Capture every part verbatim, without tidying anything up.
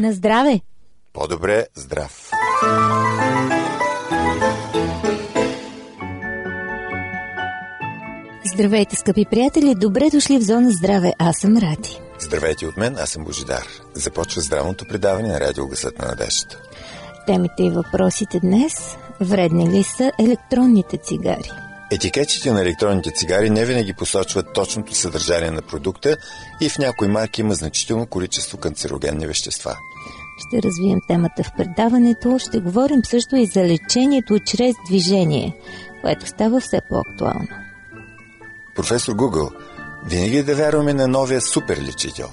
На здраве! По-добре здрав! Здравейте, скъпи приятели! Добре дошли в Зона Здраве! Аз съм Рати. Здравейте от мен, аз съм Божидар. Започва здравното предаване на радио Гласът на надеждата. Темите и въпросите днес: вредни ли са електронните цигари? Етикетите на електронните цигари не винаги посочват точното съдържание на продукта и в някои марки има значително количество канцерогенни вещества. Ще развием темата в предаването. Ще говорим също и за лечението чрез движение, което става все по-актуално. Професор Google, винаги да вярваме на новия суперлечител.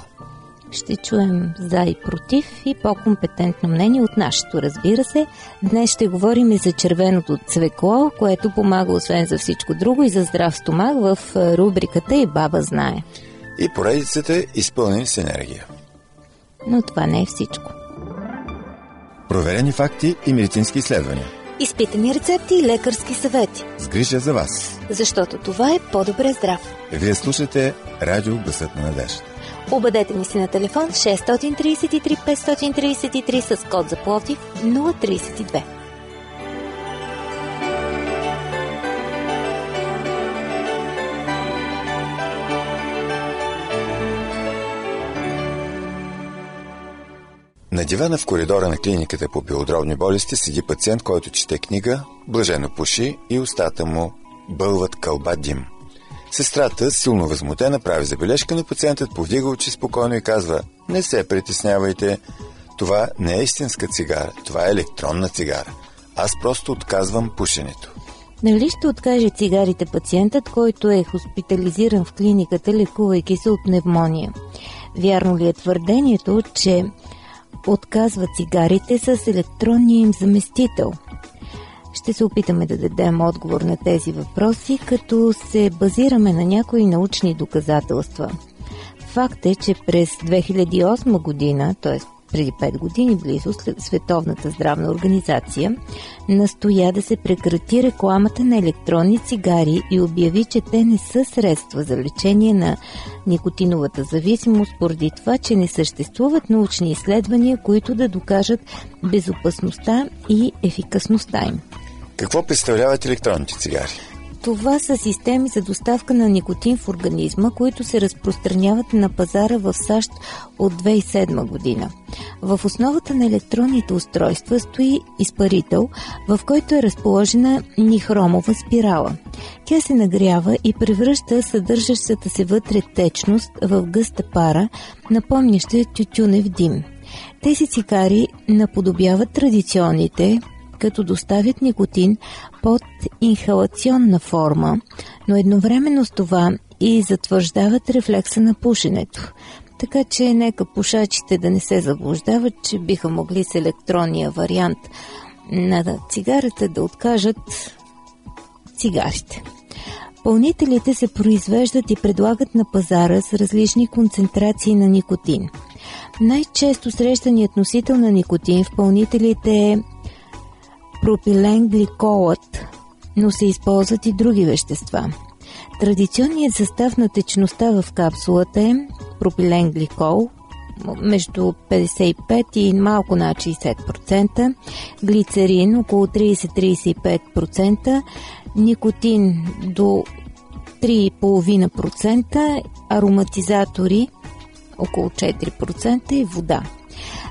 Ще чуем за и против и по-компетентно мнение от нашето, разбира се. Днес ще говорим и за червеното цвекло, което помага освен за всичко друго и за здрав стомах в рубриката "И баба знае". И поредицата "Изпълнени с енергия". Но това не е всичко. Проверени факти и медицински изследвания. Изпитани рецепти и лекарски съвети. С грижа за вас. Защото това е по-добре здрав. Вие слушате радио Гласът на надеждата. Обадете ми си на телефон шест три три пет три три с код за Пловдив нула три две. На дивана в коридора на клиниката по белодробни болести седи пациент, който чете книга, блажено пуши и устата му бълват кълба дим. Сестрата, силно възмутена, прави забележка, но пациентът повдига очи спокойно и казва: "Не се притеснявайте, това не е истинска цигара, това е електронна цигара. Аз просто отказвам пушенето." Нали ще откаже цигарите пациентът, който е хоспитализиран в клиниката, лекувайки се от пневмония? Вярно ли е твърдението, че отказва цигарите с електронния им заместител? Ще се опитаме да дадем отговор на тези въпроси, като се базираме на някои научни доказателства. Факт е, че през две хиляди и осма година, т.е. преди пет години близо, Световната здравна организация настоя да се прекрати рекламата на електронни цигари и обяви, че те не са средства за лечение на никотиновата зависимост, поради това, че не съществуват научни изследвания, които да докажат безопасността и ефикасността им. Какво представляват електронните цигари? Това са системи за доставка на никотин в организма, които се разпространяват на пазара в САЩ от две хиляди и седма година. В основата на електронните устройства стои изпарител, в който е разположена нихромова спирала. Тя се нагрява и превръща съдържащата се вътре течност в гъста пара, напомняща тютюнев дим. Тези цигари наподобяват традиционните, като доставят никотин под инхалационна форма, но едновременно с това и затвърждават рефлекса на пушенето. Така че нека пушачите да не се заблуждават, че биха могли с електронния вариант на цигарата да откажат цигарите. Пълнителите се произвеждат и предлагат на пазара с различни концентрации на никотин. Най-често срещаният носител на никотин в пълнителите е пропиленгликолът, но се използват и други вещества. Традиционният състав на течността в капсулата е пропиленгликол между петдесет и пет и малко на шестдесет процента, глицерин около тридесет до тридесет и пет процента, никотин до три цяло и пет процента, ароматизатори около четири процента и вода.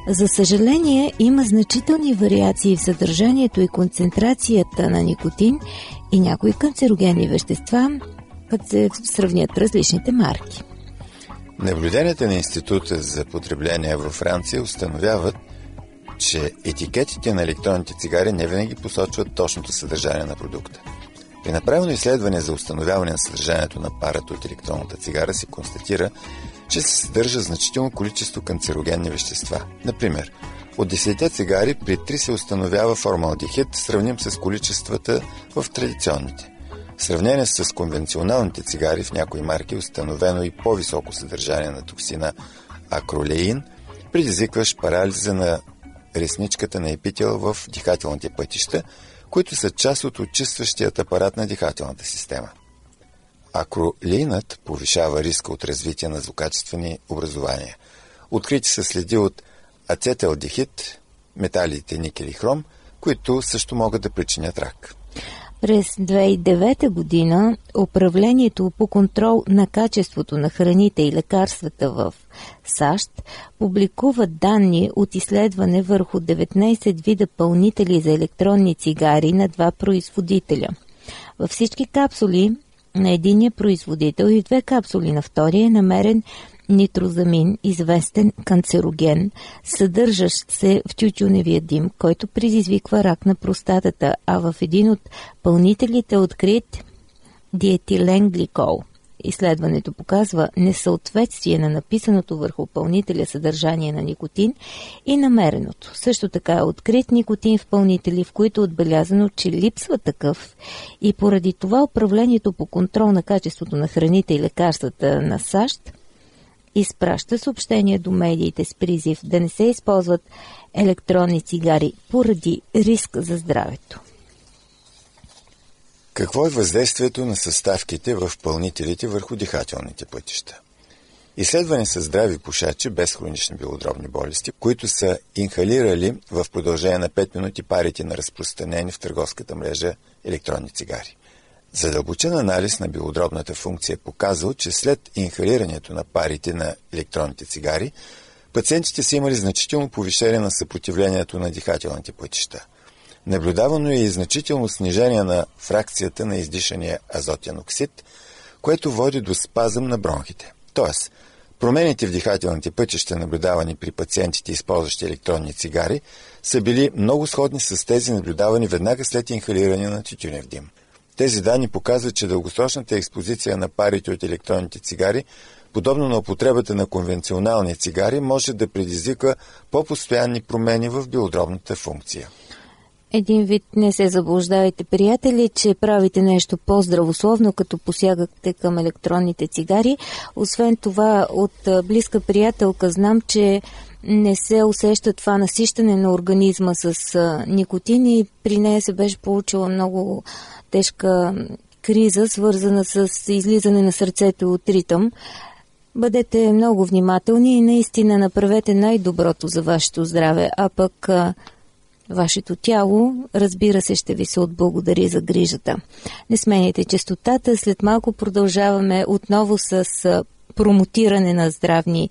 За съжаление, има значителни вариации в съдържанието и концентрацията на никотин и някои канцерогенни вещества, като се сравнят различните марки. Наблюденията на Института за потребление във Франция установяват, че етикетите на електронните цигари не винаги посочват точното съдържание на продукта. При направено изследване за установяване на съдържанието на парата от електронната цигара се констатира, че се съдържа значително количество канцерогенни вещества. Например, от десет цигари при три се установява формалдехид, сравним с количествата в традиционните. В сравнение с конвенционалните цигари в някои марки е установено и по-високо съдържание на токсина акролеин, предизвикващ парализа на ресничката на епителя в дихателните пътища, които са част от очистващият апарат на дихателната система. Акролеинът повишава риска от развитие на злокачествени образования. Открити са следи от ацеталдехид, металите никел и хром, които също могат да причинят рак. През две хиляди и девета година управлението по контрол на качеството на храните и лекарствата в САЩ публикува данни от изследване върху деветнайсет вида пълнители за електронни цигари на два производителя. Във всички капсули на единия производител и две капсули на втория е намерен нитрозамин, известен канцероген, съдържащ се в тютюневия дим, който предизвиква рак на простатата, а в един от пълнителите е открит диетиленгликол. Изследването показва несъответствие на написаното върху пълнителя съдържание на никотин и намереното. Също така е открит никотин в пълнители, в които е отбелязано, че липсва такъв, и поради това управлението по контрол на качеството на храните и лекарствата на САЩ изпраща съобщение до медиите с призив да не се използват електронни цигари поради риск за здравето. Какво е въздействието на съставките в пълнителите върху дихателните пътища? Изследване са здрави пушачи без хронични белодробни болести, които са инхалирали в продължение на пет минути парите на разпространени в търговската мрежа електронни цигари. Задълбочен анализ на белодробната функция е показал, че след инхалирането на парите на електронните цигари, пациентите са имали значително повишение на съпротивлението на дихателните пътища. Наблюдавано е и значително снижение на фракцията на издишания азотен оксид, което води до спазъм на бронхите. Тоест, промените в дихателните пътища, наблюдавани при пациентите, използващи електронни цигари, са били много сходни с тези, наблюдавани веднага след инхалиране на тютюнев дим. Тези данни показват, че дългосрочната експозиция на парите от електронните цигари, подобно на употребата на конвенционални цигари, може да предизвика по-постоянни промени в белодробната функция. Един вид не се заблуждавайте, приятели, че правите нещо по-здравословно, като посягате към електронните цигари. Освен това, от близка приятелка знам, че не се усеща това насищане на организма с никотин и при нея се беше получила много тежка криза, свързана с излизане на сърцето от ритъм. Бъдете много внимателни и наистина направете най-доброто за вашето здраве, а пък вашето тяло, разбира се, ще ви се отблагодари за грижата. Не сменяйте честотата, след малко продължаваме отново с промотиране на здравни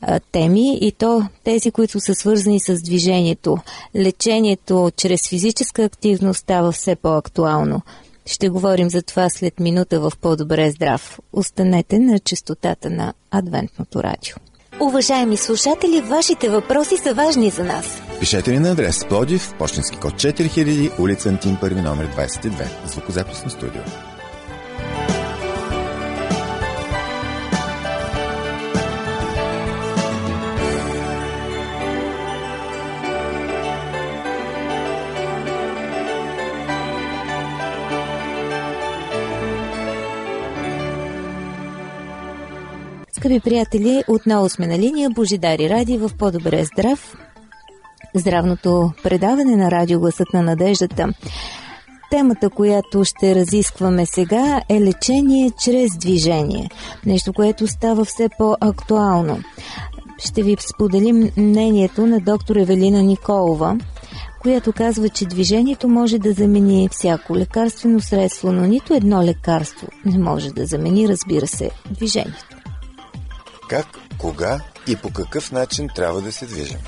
а, теми, и то тези, които са свързани с движението. Лечението чрез физическа активност става все по-актуално. Ще говорим за това след минута в По-добре здрав. Останете на честотата на Адвентното радио. Уважаеми слушатели, вашите въпроси са важни за нас. Пишете ни на адрес Пловдив, пощенски код четири хиляди, улица Антим първи, номер двайсет и две, звукозаписно студио. Скъпи приятели, отново сме на линия Божидари Ради в По-добре здрав. Здравното предаване на радио Гласът на надеждата. Темата, която ще разискваме сега, е лечение чрез движение. Нещо, което става все по-актуално. Ще ви споделим мнението на доктор Евелина Николова, която казва, че движението може да замени всяко лекарствено средство, но нито едно лекарство не може да замени, разбира се, движението. Как, кога и по какъв начин трябва да се движим?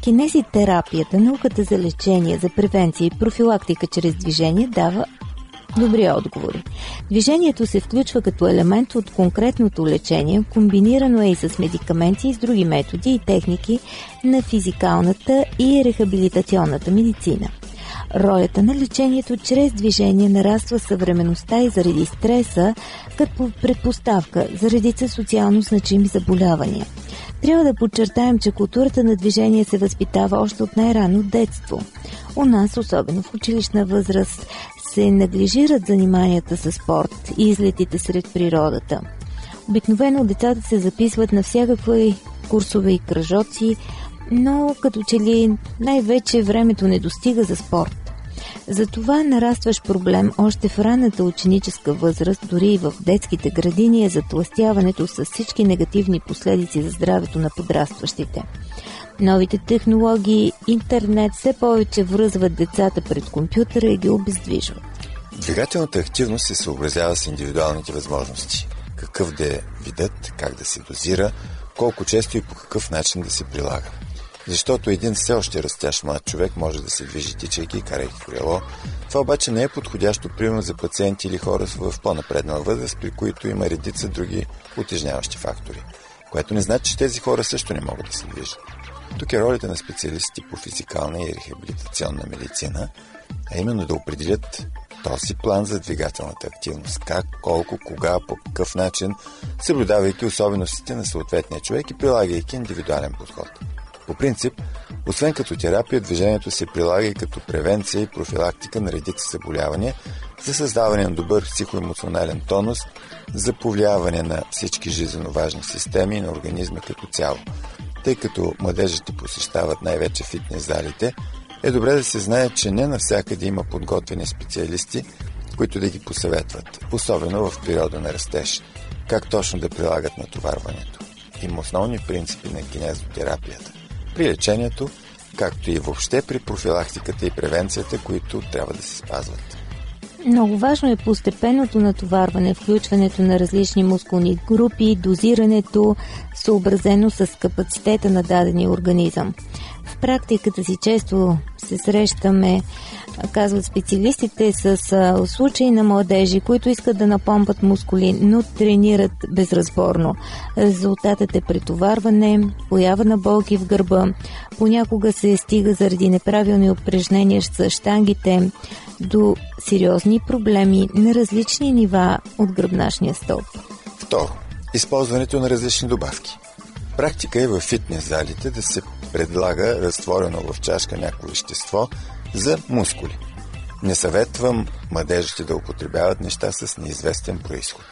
Кинезитерапията, науката за лечение, за превенция и профилактика чрез движение, дава добри отговори. Движението се включва като елемент от конкретното лечение, комбинирано е и с медикаменти и с други методи и техники на физикалната и рехабилитационната медицина. Ролята на лечението чрез движение нараства съвременността и заради стреса, като предпоставка за редица социално значими заболявания. Трябва да подчертаем, че културата на движение се възпитава още от най-рано детство. У нас, особено в училищна възраст, се неглижират заниманията със спорт и излетите сред природата. Обикновено децата се записват на всякакви курсове и кръжоци, но като че ли най-вече времето не достига за спорт. Затова нарастващ проблем още в ранната ученическа възраст, дори и в детските градини, е затлъстяването с всички негативни последици за здравето на подрастващите. Новите технологии, интернет все повече връзват децата пред компютъра и ги обездвижват. Двигателната активност се съобразява с индивидуалните възможности. Какъв да е видът, как да се дозира, колко често и по какъв начин да се прилага. Защото един все още растящ млад човек може да се движи тичайки и карайки колело. Това обаче не е подходящо примерно за пациенти или хора в по-напреднала възраст, при които има редица други утежняващи фактори. Което не значи, че тези хора също не могат да се движат. Тук е ролята на специалистите по физикална и рехабилитационна медицина, а именно да определят този план за двигателната активност. Как, колко, кога, по какъв начин, съблюдавайки особеностите на съответния човек и прилагайки индивидуален подход. По принцип, освен като терапия, движението се прилага и като превенция и профилактика на редица заболявания, за създаване на добър психоемоционален тонус, за повлияване на всички жизненно важни системи и на организма като цяло. Тъй като младежите посещават най-вече фитнес залите, е добре да се знае, че не навсякъде има подготвени специалисти, които да ги посъветват, особено в периода на растеж, как точно да прилагат натоварването. Има основни принципи на кинезотерапията при лечението, както и въобще при профилактиката и превенцията, които трябва да се спазват. Много важно е постепенното натоварване, включването на различни мускулни групи, дозирането, съобразено с капацитета на дадения организъм. В практиката си често се срещаме, казват специалистите, с случаи на младежи, които искат да напомпат мускули, но тренират безразборно. Резултатът е претоварване, поява на болки в гърба, понякога се стига заради неправилни упражнения с щангите до сериозни проблеми на различни нива от гръбначния стълб. Второ, използването на различни добавки. Практика е във фитнес залите да се предлага разтворено в чашка някакво вещество за мускули. Не съветвам младежите да употребяват неща с неизвестен произход.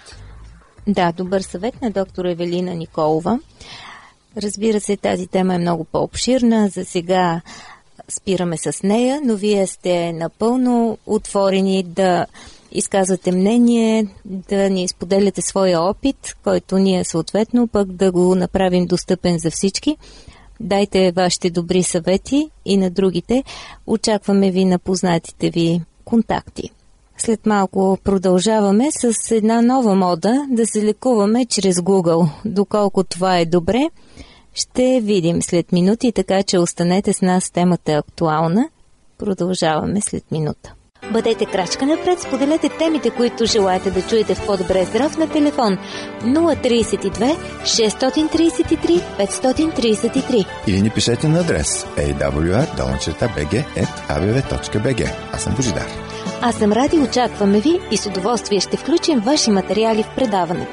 Да, добър съвет на доктор Евелина Николова. Разбира се, тази тема е много по-обширна. За сега спираме с нея, но вие сте напълно отворени да изказвате мнение, да ни споделяте своя опит, който ние съответно пък да го направим достъпен за всички. Дайте вашите добри съвети и на другите. Очакваме ви на познатите ви контакти. След малко продължаваме с една нова мода да се лекуваме чрез Google. Доколко това е добре, ще видим след минути, така че останете с нас, темата е актуална. Продължаваме след минута. Бъдете крачка напред, споделете темите, които желаете да чуете в По-добре здрав на телефон нула три две шест три три пет три три. Или ни пишете на адрес ей дабъл ю ар долна черта би джи ет а бе ве точка би джи. Аз съм Божидар. Аз съм Ради, очакваме ви и с удоволствие ще включим ваши материали в предаването.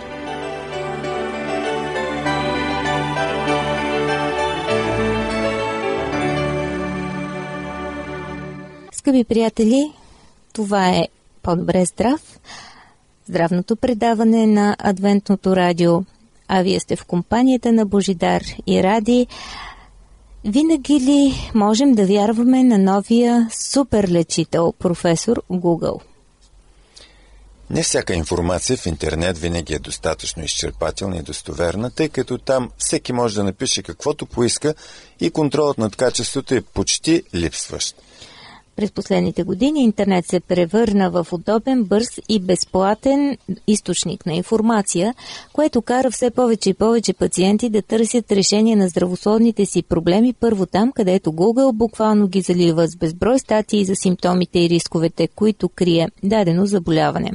Скъпи приятели, това е По-добре здрав, здравното предаване на Адвентното радио, а вие сте в компанията на Божидар и Ради. Винаги ли можем да вярваме на новия суперлечител, професор Google? Не всяка информация в интернет винаги е достатъчно изчерпателна и достоверна, тъй като там всеки може да напише каквото поиска и контролът над качеството е почти липсващ. През последните години интернет се превърна в удобен, бърз и безплатен източник на информация, което кара все повече и повече пациенти да търсят решение на здравословните си проблеми първо там, където Google буквално ги залива с безброй статии за симптомите и рисковете, които крие дадено заболяване.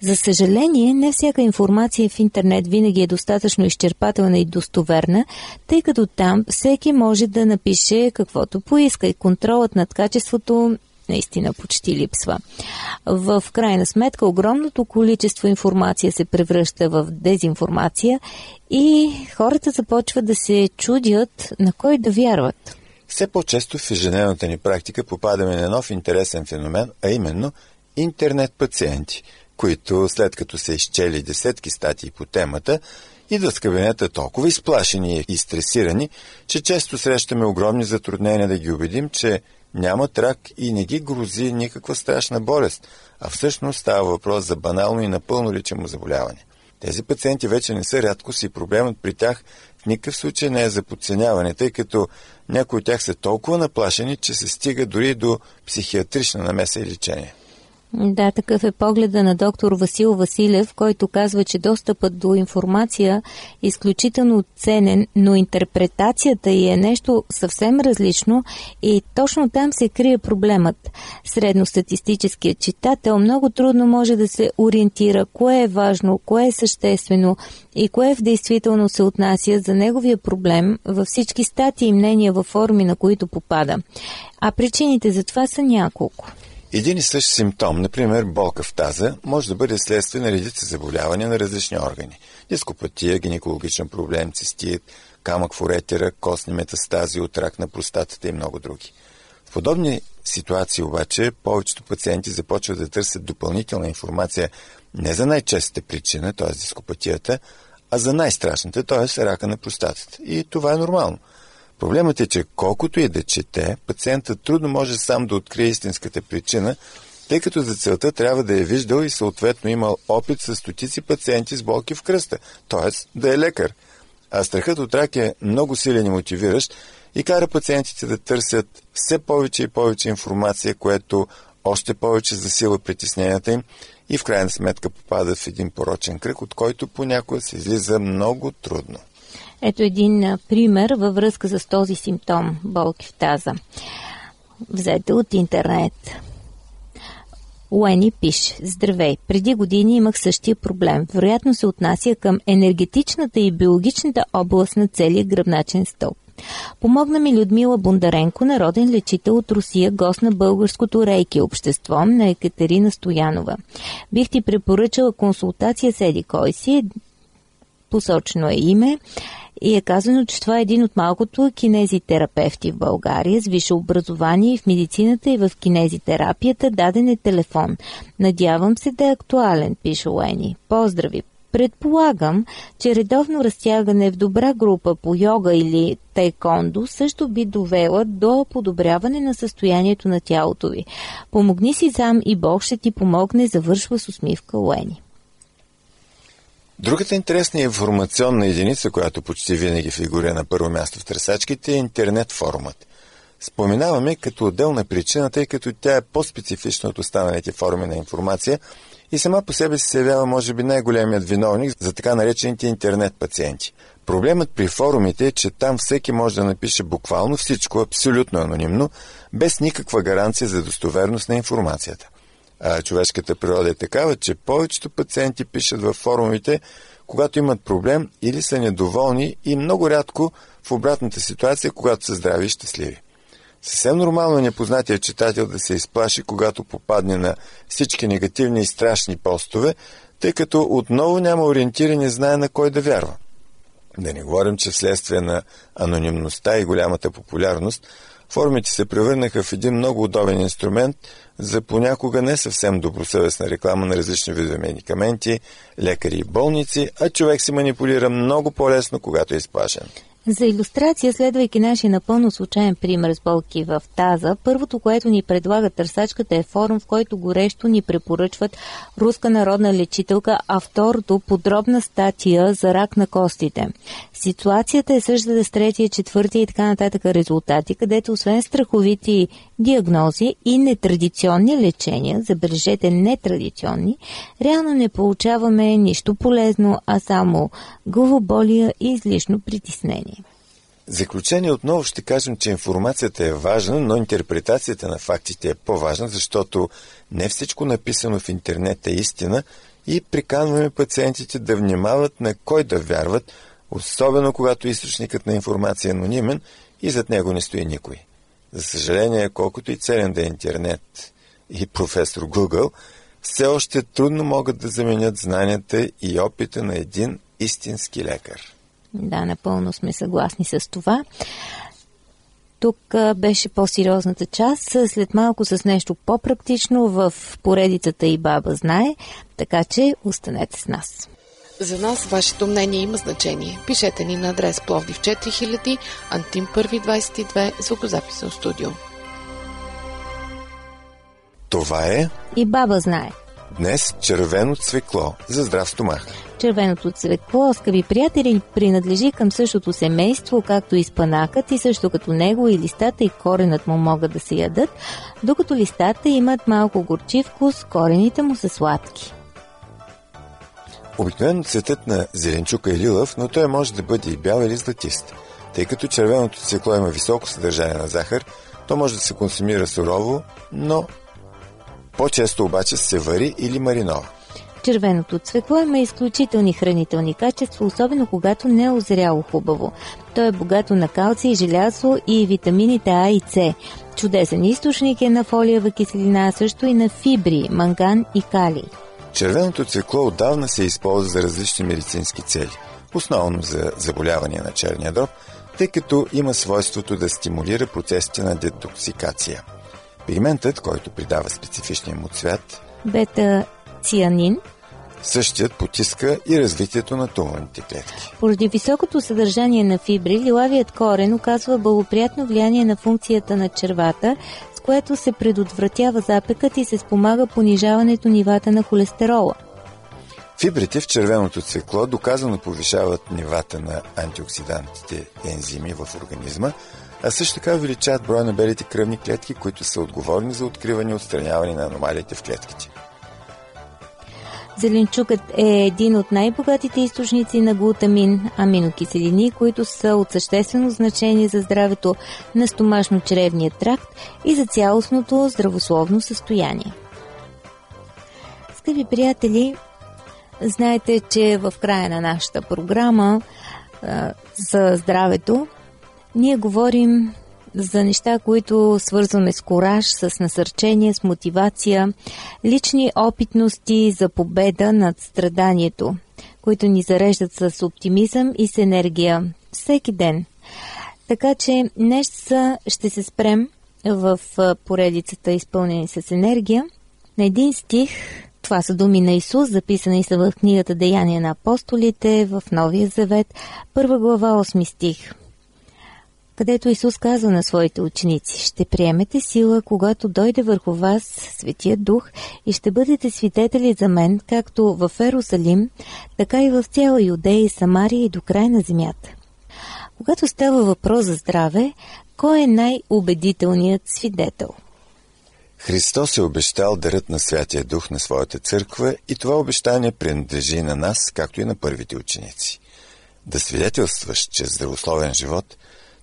За съжаление, не всяка информация в интернет винаги е достатъчно изчерпателна и достоверна, тъй като там всеки може да напише каквото поиска и контролът над качеството наистина почти липсва. В крайна сметка, огромното количество информация се превръща в дезинформация и хората започват да се чудят на кой да вярват. Все по-често в ежедневната ни практика попадаме на нов интересен феномен, а именно интернет-пациенти, които след като са изчели десетки статии по темата, идват с кабинета толкова изплашени и стресирани, че често срещаме огромни затруднения да ги убедим, че нямат рак и не ги грози никаква страшна болест, а всъщност става въпрос за банално и напълно лечимо заболяване. Тези пациенти вече не са рядкост и проблемът при тях в никакъв случай не е за подценяване, тъй като някои от тях са толкова наплашени, че се стига дори до психиатрична намеса и лечение. Да, такъв е погледа на доктор Васил Василев, който казва, че достъпът до информация е изключително ценен, но интерпретацията ѝ е нещо съвсем различно и точно там се крие проблемът. Средностатистическият читател много трудно може да се ориентира кое е важно, кое е съществено и кое в действително се отнася за неговия проблем във всички статии и мнения във форми, на които попада. А причините за това са няколко. Един и същ симптом, например болка в таза, може да бъде следствие на редица заболявания на различни органи. Дископатия, гинекологичен проблем, цистит, камък в уретера, костни метастази от рак на простатата и много други. В подобни ситуации обаче повечето пациенти започват да търсят допълнителна информация не за най-честата причина, т.е. дископатията, а за най-страшната, т.е. рака на простатата. И това е нормално. Проблемът е, че колкото и да чете, пациентът трудно може сам да открие истинската причина, тъй като за целта трябва да е виждал и съответно имал опит с стотици пациенти с болки в кръста, т.е. да е лекар. А страхът от рак е много силен и мотивиращ и кара пациентите да търсят все повече и повече информация, което още повече засила притесненията им и в крайна сметка попадат в един порочен кръг, от който понякога се излиза много трудно. Ето един пример във връзка с този симптом – болки в таза. Взете от интернет. Уени пише: Здравей, преди години имах същия проблем. Вероятно се отнася към енергетичната и биологичната област на целия гръбначен стълб. Помогна ми Людмила Бондаренко, народен лечител от Русия, гост на българското рейки общество на Екатерина Стоянова. Бих ти препоръчала консултация с еди кой си, посочено е име и е казано, че това е един от малкото кинезитерапевти в България с висше образование в медицината и в кинезитерапията. Даден е телефон. Надявам се да е актуален, пише Лени. Поздрави! Предполагам, че редовно разтягане в добра група по йога или тайкондо също би довела до подобряване на състоянието на тялото ви. Помогни си сам и Бог ще ти помогне, завършва с усмивка Лени. Другата интересна информационна единица, която почти винаги фигурира на първо място в търсачките, е интернет форумът. Споменаваме като отделна причина, тъй като тя е по-специфична от останалите форми на информация и сама по себе се явява може би най-големият виновник за така наречените интернет пациенти. Проблемът при форумите е, че там всеки може да напише буквално всичко абсолютно анонимно, без никаква гаранция за достоверност на информацията. А човешката природа е такава, че повечето пациенти пишат във форумите, когато имат проблем или са недоволни и много рядко в обратната ситуация, когато са здрави и щастливи. Съвсем нормално е непознатият читател да се изплаши, когато попадне на всички негативни и страшни постове, тъй като отново няма ориентир и не знае на кой да вярва. Да не говорим, че вследствие на анонимността и голямата популярност, форумите се превърнаха в един много удобен инструмент за понякога не съвсем добросъвестна реклама на различни видове медикаменти, лекари и болници, а човек се манипулира много по-лесно, когато е изплашен. За илюстрация, следвайки нашия напълно случайен пример с болки в таза, първото, което ни предлага търсачката, е форум, в който горещо ни препоръчват руска народна лечителка, а второто подробна статия за рак на костите. Ситуацията е същата с третия, четвъртия и така нататък резултати, където освен страховити диагнози и нетрадиционни лечения, забележете нетрадиционни, реално не получаваме нищо полезно, а само главоболия и излишно притеснение. В заключение отново ще кажем, че информацията е важна, но интерпретацията на фактите е по-важна, защото не всичко написано в интернет е истина и приканваме пациентите да внимават на кой да вярват, особено когато източникът на информация е анонимен и зад него не стои никой. За съжаление, колкото и целен да е интернет и професор Google, все още трудно могат да заменят знанията и опита на един истински лекар. Да, напълно сме съгласни с това. Тук беше по-сериозната част. След малко с нещо по-практично в поредицата "И баба знае", така че останете с нас. За нас вашето мнение има значение. Пишете ни на адрес Пловдив четири хиляди, Антим първи двадесет и две, звукозаписно студио. Това е "И баба знае", Днес червено цвекло за здрав стомах. Червеното цвекло, скъпи приятели, принадлежи към същото семейство, както и спанакът, и също като него и листата и коренът му могат да се ядат, докато листата имат малко горчив вкус, корените му са сладки. Обикновено цветът на зеленчука е лилав, но той може да бъде и бял или златист. Тъй като червеното цвекло има високо съдържание на захар, то може да се консумира сурово, но по-често обаче се вари или маринова. Червеното цвекло има изключителни хранителни качества, особено когато не е озряло хубаво. То е богато на калций, желязо и витамините А и С. Чудесен източник е на фолиева киселина, също и на фибри, манган и калий. Червеното цвекло отдавна се използва за различни медицински цели, основно за заболявания на черния дроб, тъй като има свойството да стимулира процесите на детоксикация. Пигментът, който придава специфичния му цвят, бета-цианин, същият потиска и развитието на туморните клетки. Поради високото съдържание на фибри, лилавият корен оказва благоприятно влияние на функцията на червата, с което се предотвратява запекът и се спомага понижаването нивата на холестерола. Фибрите в червеното цвекло доказано повишават нивата на антиоксидантите ензими в организма, а също така увеличават броя на белите кръвни клетки, които са отговорни за откриване и отстраняване на аномалиите в клетките. Зеленчукът е един от най-богатите източници на глутамин, аминокиселини, които са от съществено значение за здравето на стомашно-чревния тракт и за цялостното здравословно състояние. Скъпи приятели, знаете, че в края на нашата програма а, за здравето ние говорим за неща, които свързваме с кураж, с насърчение, с мотивация, лични опитности за победа над страданието, които ни зареждат с оптимизъм и с енергия всеки ден. Така че днес ще се спрем в поредицата "Изпълнени с енергия" на един стих. Това са думи на Исус, записани са в книгата "Деяния на апостолите" в Новия Завет, първа глава, осми стих, където Исус казва на своите ученици: "Ще приемете сила, когато дойде върху вас Светия Дух и ще бъдете свидетели за мен, както в Йерусалим, така и в цяла Юдея и Самария и до край на земята." Когато става въпрос за здраве, кой е най-убедителният свидетел? Христос е обещал дарът на Святия Дух на своята църква и това обещание принадлежи на нас, както и на първите ученици. Да свидетелстваш, че здравословен живот,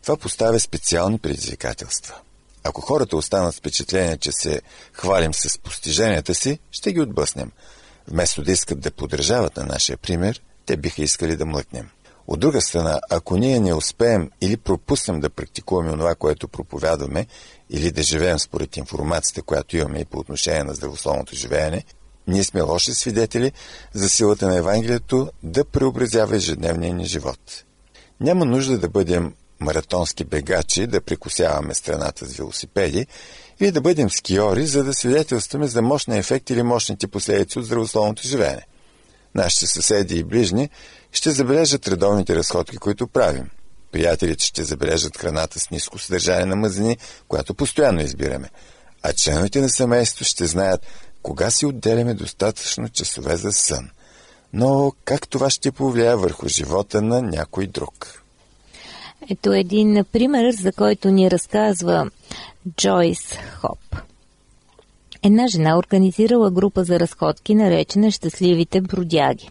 това поставя специални предизвикателства. Ако хората останат с впечатление, че се хвалим с постиженията си, ще ги отблъснем. Вместо да искат да подражават на нашия пример, те биха искали да млъкнем. От друга страна, ако ние не успеем или пропуснем да практикуваме онова, което проповядваме, или да живеем според информацията, която имаме и по отношение на здравословното живеене, ние сме лоши свидетели за силата на Евангелието да преобразява ежедневния ни живот. Няма нужда да бъдем маратонски бегачи, да прекосяваме страната с велосипеди или да бъдем скиори, за да свидетелстваме за мощния ефект или мощните последици от здравословното живеене. Нашите съседи и ближни ще забележат редовните разходки, които правим. Приятелите ще забележат храната с ниско съдържание на мазнини, която постоянно избираме. А членовете на семейството ще знаят кога си отделяме достатъчно часове за сън. Но как това ще повлияе върху живота на някой друг? Ето един пример, за който ни разказва Джойс Хоп. Една жена организирала група за разходки, наречена "Щастливите бродяги".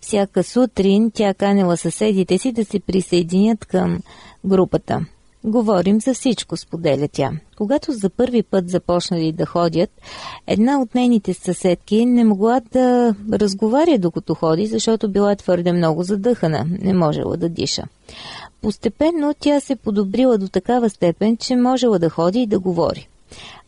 Всяка сутрин тя канела съседите си да се присъединят към групата. "Говорим за всичко", споделя тя. Когато за първи път започнали да ходят, една от нейните съседки не могла да разговаря докато ходи, защото била твърде много задъхана, не можела да диша. Постепенно тя се подобрила до такава степен, че можела да ходи и да говори.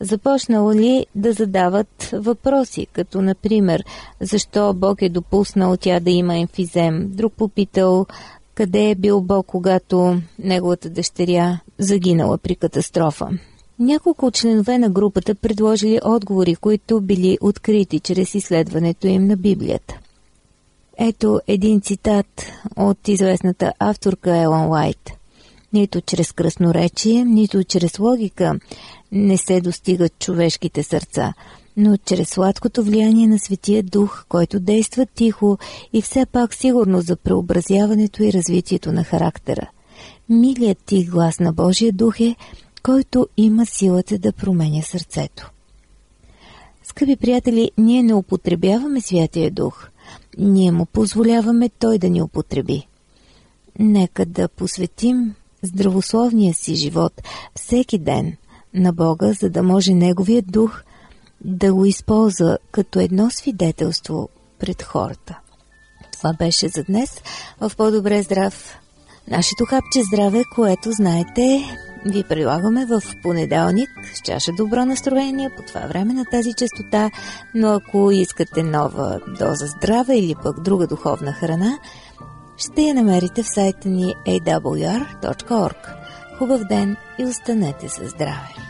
Започнала ли да задават въпроси, като например: защо Бог е допуснал тя да има емфизем? Друг попитал: къде е бил Бог, когато неговата дъщеря загинала при катастрофа? Няколко членове на групата предложили отговори, които били открити чрез изследването им на Библията. Ето един цитат от известната авторка Елън Уайт: "Нито чрез красноречие, нито чрез логика не се достигат човешките сърца. но чрез сладкото влияние на Светия Дух, който действа тихо и все пак сигурно за преобразяването и развитието на характера. Милият тих глас на Божия Дух е, който има силата да променя сърцето. Скъпи приятели, ние не употребяваме Святия Дух. Ние му позволяваме Той да ни употреби. Нека да посветим здравословния си живот всеки ден на Бога, за да може Неговият Дух да го използва като едно свидетелство пред хората. Това беше за днес в По-добре здрав. Нашето хапче здраве, което знаете, ви прилагаме в понеделник с чаша добро настроение по това време на тази честота, но ако искате нова доза здраве или пък друга духовна храна, ще я намерите в сайта ни ей дабъл ю ар точка орг. Хубав ден и останете със здраве!